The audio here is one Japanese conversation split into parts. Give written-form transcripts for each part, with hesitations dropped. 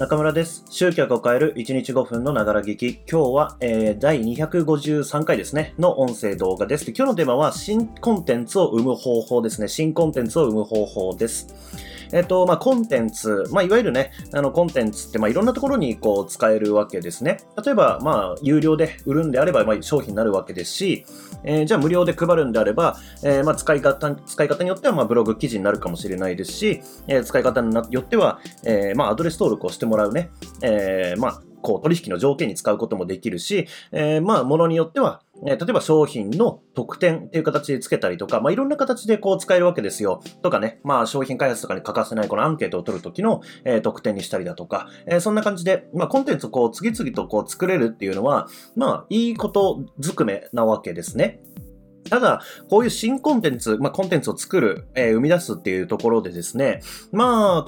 中村です。集客を変える1日5分のながら聞き。今日は、第253回ですね、の音声動画です。で、今日のテーマは新コンテンツを生む方法ですね。新コンテンツを生む方法です。コンテンツ、いわゆるね、コンテンツって、いろんなところにこう使えるわけですね。例えば、有料で売るんであれば、商品になるわけですし、じゃあ無料で配るんであれば、使い方によっては、ブログ記事になるかもしれないですし、使い方によっては、アドレス登録をしてもらうね、取引の条件に使うこともできるし、ものによっては、例えば商品の特典っていう形でつけたりとか、いろんな形でこう使えるわけですよ。とかね、商品開発とかに欠かせないこのアンケートを取るときの特典にしたりだとか、そんな感じで、コンテンツをこう次々とこう作れるっていうのは、いいことずくめなわけですね。ただ、こういう新コンテンツ、コンテンツを作る、生み出すっていうところでですね、結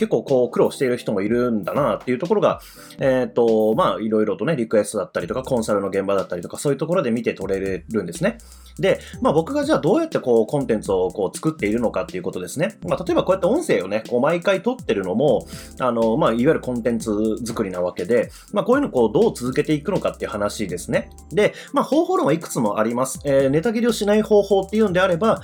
構こう苦労している人もいるんだなっていうところが、いろいろとね、リクエストだったりとか、コンサルの現場だったりとか、そういうところで見て取れるんですね。で、僕がじゃあどうやってこうコンテンツをこう作っているのかっていうことですね。例えばこうやって音声をね、こう毎回撮ってるのも、いわゆるコンテンツ作りなわけで、こういうのをこうどう続けていくのかっていう話ですね。で、方法論はいくつもあります。ネタ切りをしない方法っていうんであれば、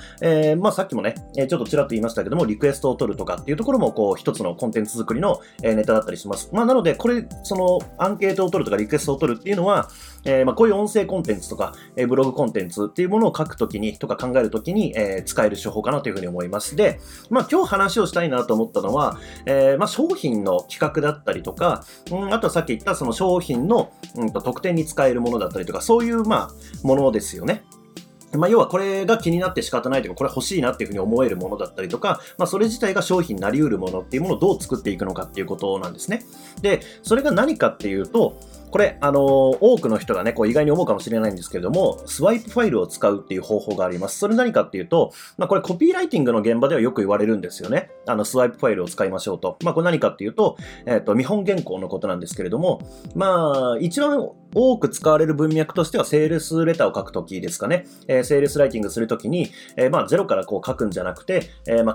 さっきもね、ちょっとちらっと言いましたけども、リクエストを取るとかっていうところも、こう、一つのコンテンツ作りのネタだったりします。なので、これ、アンケートを取るとか、リクエストを取るっていうのは、こういう音声コンテンツとか、ブログコンテンツっていうものを書くときに、とか考えるときに、使える手法かなというふうに思います。で、今日話をしたいなと思ったのは、商品の企画だったりとか、あとはさっき言った、その商品の、特典に使えるものだったりとか、そういう、ものですよね。要はこれが気になって仕方ないというか、これ欲しいなっていうふうに思えるものだったりとか、それ自体が商品になり得るものっていうものをどう作っていくのかっていうことなんですね。で、それが何かっていうと、これ、多くの人がね、こう意外に思うかもしれないんですけれども、スワイプファイルを使うっていう方法があります。それ何かっていうと、これコピーライティングの現場ではよく言われるんですよね。スワイプファイルを使いましょうと。これ何かっていうと、見本原稿のことなんですけれども、一番多く使われる文脈としてはセールスレターを書くときですかね。セールスライティングするときに、ゼロからこう書くんじゃなくて、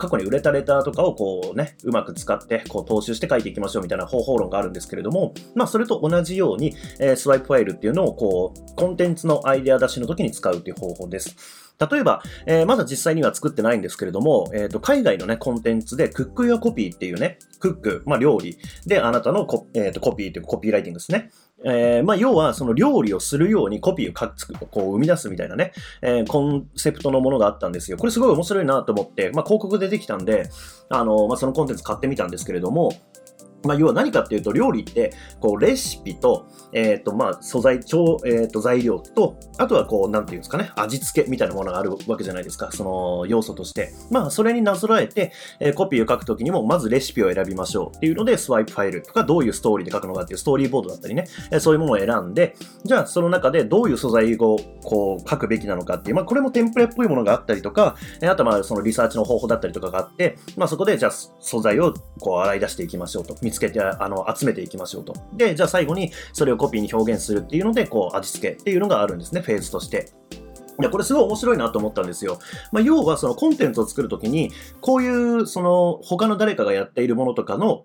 過去に売れたレターとかをこうね、うまく使って、こう踏襲して書いていきましょうみたいな方法論があるんですけれども、それと同じように、スワイプファイルっていうのをこう、コンテンツのアイデア出しのときに使うっていう方法です。例えば、まだ実際には作ってないんですけれども、海外のね、コンテンツで、クックやコピーっていうね、クック、料理で、あなたのコピーというコピーライティングですね。要は、その料理をするようにコピーを生み出すみたいなね、コンセプトのものがあったんですよ。これすごい面白いなと思って、広告出てきたんで、そのコンテンツ買ってみたんですけれども、要は何かっていうと、料理って、レシピと、素材、材料と、あとはなんていうんですかね、味付けみたいなものがあるわけじゃないですか、その要素として。それになぞらえて、コピーを書くときにも、まずレシピを選びましょうっていうので、スワイプファイルとか、どういうストーリーで書くのかっていう、ストーリーボードだったりね、そういうものを選んで、じゃあ、その中でどういう素材を、書くべきなのかっていう、これもテンプレっぽいものがあったりとか、あとはそのリサーチの方法だったりとかがあって、そこで、じゃあ、素材を、洗い出していきましょうと。つけて集めていきましょうと。で、じゃあ最後にそれをコピーに表現するっていうので、味付けっていうのがあるんですね、フェーズとして。これすごい面白いなと思ったんですよ。要はそのコンテンツを作るときに、こういうその他の誰かがやっているものとかの、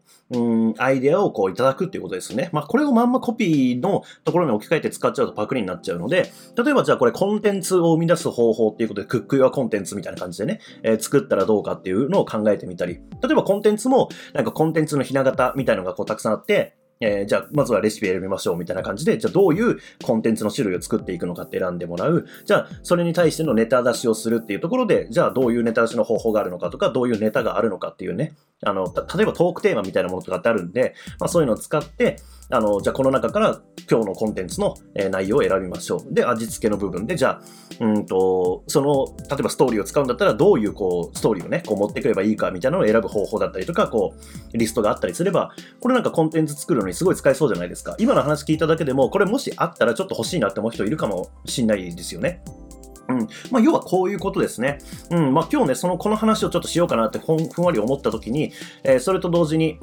アイデアをいただくっていうことですね。これをまんまコピーのところに置き換えて使っちゃうとパクリになっちゃうので、例えばじゃあこれコンテンツを生み出す方法っていうことで、クック用コンテンツみたいな感じでね、作ったらどうかっていうのを考えてみたり、例えばコンテンツもなんかコンテンツのひな形みたいなのがたくさんあって、じゃあ、まずはレシピ選びましょうみたいな感じで、じゃあどういうコンテンツの種類を作っていくのかって選んでもらう。じゃあ、それに対してのネタ出しをするっていうところで、じゃあどういうネタ出しの方法があるのかとか、どういうネタがあるのかっていうね、例えばトークテーマみたいなものとかってあるんで、そういうのを使って、じゃあこの中から今日のコンテンツの内容を選びましょう。で、味付けの部分で、じゃあ、例えばストーリーを使うんだったら、どういうストーリーをね、持ってくればいいかみたいなのを選ぶ方法だったりとか、リストがあったりすれば、これなんかコンテンツ作るのにすごい使えそうじゃないですか。今の話聞いただけでも、これもしあったらちょっと欲しいなって思う人いるかもしんないですよね。要はこういうことですね。今日ね、この話をちょっとしようかなってふんわり思った時に、それと同時に、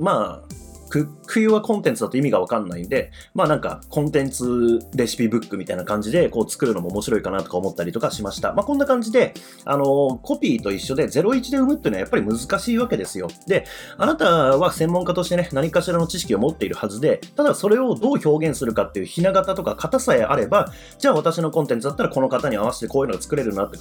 クユアコンテンツだと意味が分かんないんで、まあなんかコンテンツレシピブックみたいな感じでこう作るのも面白いかなとか思ったりとかしました。まあこんな感じで、コピーと一緒で01で生むっていうのはやっぱり難しいわけですよ。で、あなたは専門家としてね、何かしらの知識を持っているはずで、ただそれをどう表現するかっていうひな型とか型さえあれば、じゃあ私のコンテンツだったらこの型に合わせてこういうのが作れるなって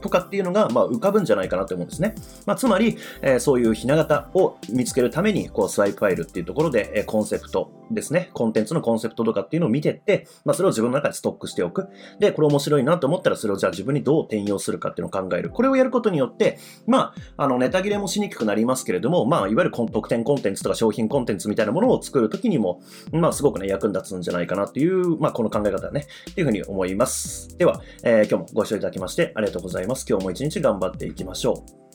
とかっていうのがまあ浮かぶんじゃないかなと思うんですね。まあつまり、そういうひな型を見つけるためにこうスワイプファイルっていうところでコンセプトですね。コンテンツのコンセプトとかっていうのを見てって、まあ、それを自分の中でストックしておく。で、これ面白いなと思ったらそれをじゃあ自分にどう転用するかっていうのを考える。これをやることによって、まあ、ネタ切れもしにくくなりますけれども、まあ、いわゆる特典コンテンツとか商品コンテンツみたいなものを作るときにも、まあ、すごくね、役に立つんじゃないかなっていう、まあ、この考え方ね、っていうふうに思います。では、今日もご視聴いただきましてありがとうございます。今日も一日頑張っていきましょう。